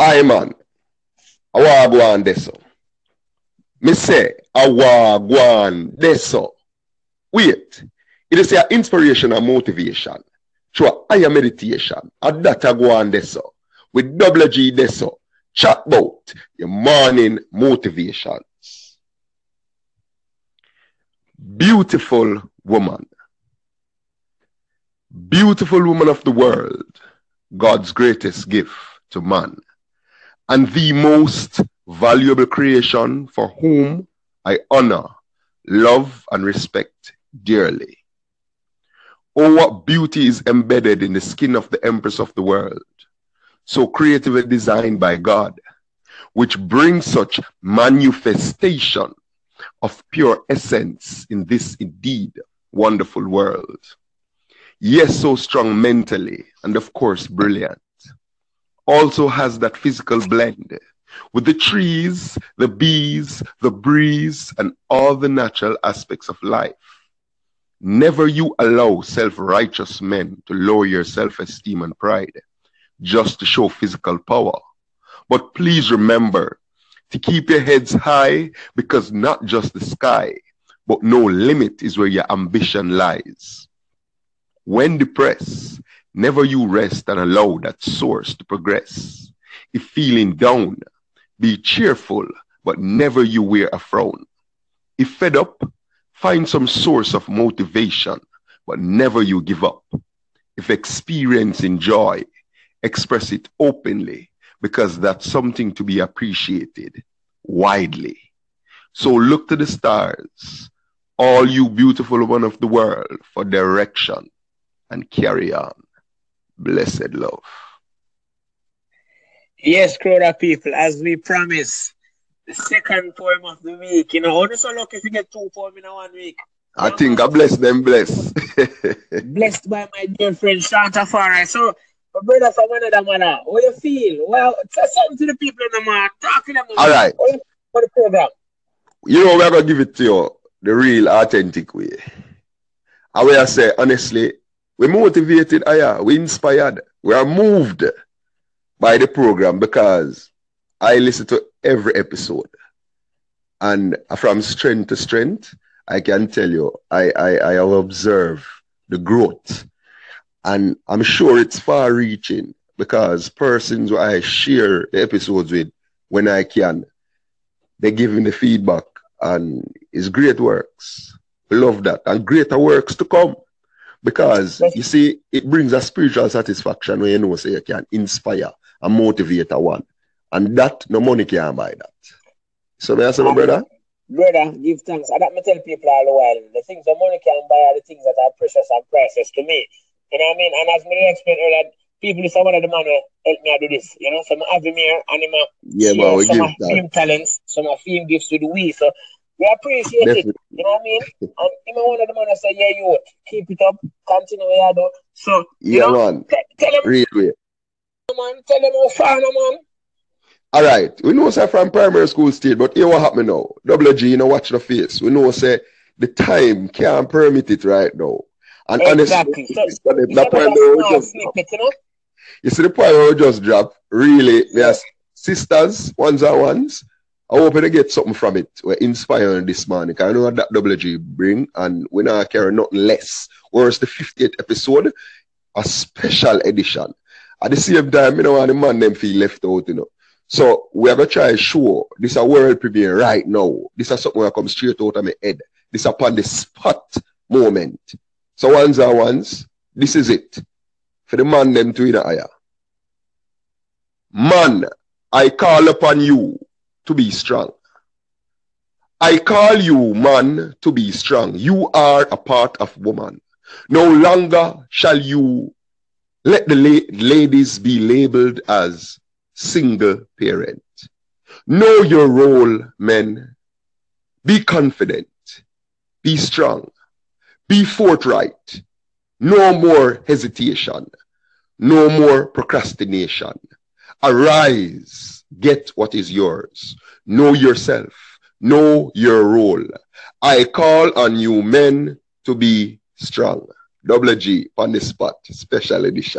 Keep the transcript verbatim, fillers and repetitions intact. I man, I wa go on deso. Me say, I wa go on deso. Wait, it is your inspiration and motivation through a higher meditation. And that I go on deso. With double G deso, chat about your morning motivations. Beautiful woman. Beautiful woman of the world, God's greatest gift to man, and the most valuable creation for whom I honor, love, and respect dearly. Oh, what beauty is embedded in the skin of the Empress of the world, so creatively designed by God, which brings such manifestation of pure essence in this indeed wonderful world. Yes, so strong mentally, and of course brilliant. Also has that physical blend with the trees, the bees, the breeze, and all the natural aspects of life. Never you allow self-righteous men to lower your self-esteem and pride just to show physical power. But please remember to keep your heads high, because not just the sky, but no limit is where your ambition lies. When depressed, never you rest and allow that source to progress. If feeling down, be cheerful, but never you wear a frown. If fed up, find some source of motivation, but never you give up. If experiencing joy, express it openly, because that's something to be appreciated widely. So look to the stars, all you beautiful woman of the world, for direction. And carry on. Blessed love. Yes, Crowder people, as we promised, the second poem of the week. You know, how so lucky if you get two poems in one week? I you think know? I bless them, bless. Blessed by my dear friend Shanta Farai. So, my brother from another mother, how you feel? Well, say something to the people in the market. Talk to them. All the right. You, for the program. You know, we're going to give it to you the real, authentic way. I will say, honestly, we're motivated, we're inspired, we are moved by the program, because I listen to every episode. And from strength to strength, I can tell you, I, I, I observe the growth. And I'm sure it's far-reaching, because persons who I share the episodes with, when I can, they give me the feedback, and it's great works. We love that. And greater works to come. Because, you see, it brings a spiritual satisfaction when you know, say, you can inspire and motivate a one. And that, no money can buy that. So, may I say, my brother? Brother, give thanks. I don't tell people all the while, the things the money can buy are the things that are precious and priceless to me. You know what I mean? And as me explained earlier, people is one of the man who helped me do this. You know, some have him here, and him yeah, well, we some of him talents, some of him gifts to the we. So, we appreciate Definitely. It, you know what I mean? And even one of the man I say, yeah, you keep it up, continue where you do. So, you yeah, know, man. T- tell them, real way. Man, tell them how far, man. All right, we know, say, from primary school state, but here what happened now? W G, you know, watch the face. We know, say, the time can't permit it right now. And exactly. Honestly, so, the, the point we just it, you, know? You see, the point we just dropped, really, we are sisters, ones and ones. I hope they get something from it. We're inspiring this morning. I know what that W G bring, and we now carry nothing less. Whereas the fiftieth episode, a special edition. At the same time, you know, the man them feel left out, you know. So we are gonna try and show this a world premiere right now. This is something that comes straight out of my head. This upon the spot moment. So ones are ones. This is it for the man them to in the eye. Man, I call upon you to be strong. I call you, man, to be strong. You are a part of woman. No longer shall you let the la- ladies be labeled as single parent. Know your role, men. Be confident. Be strong. Be forthright. No more hesitation. No more procrastination. Arise. Get what is yours. Know yourself. Know your role. I call on you men to be strong. Double G on the spot. Special edition.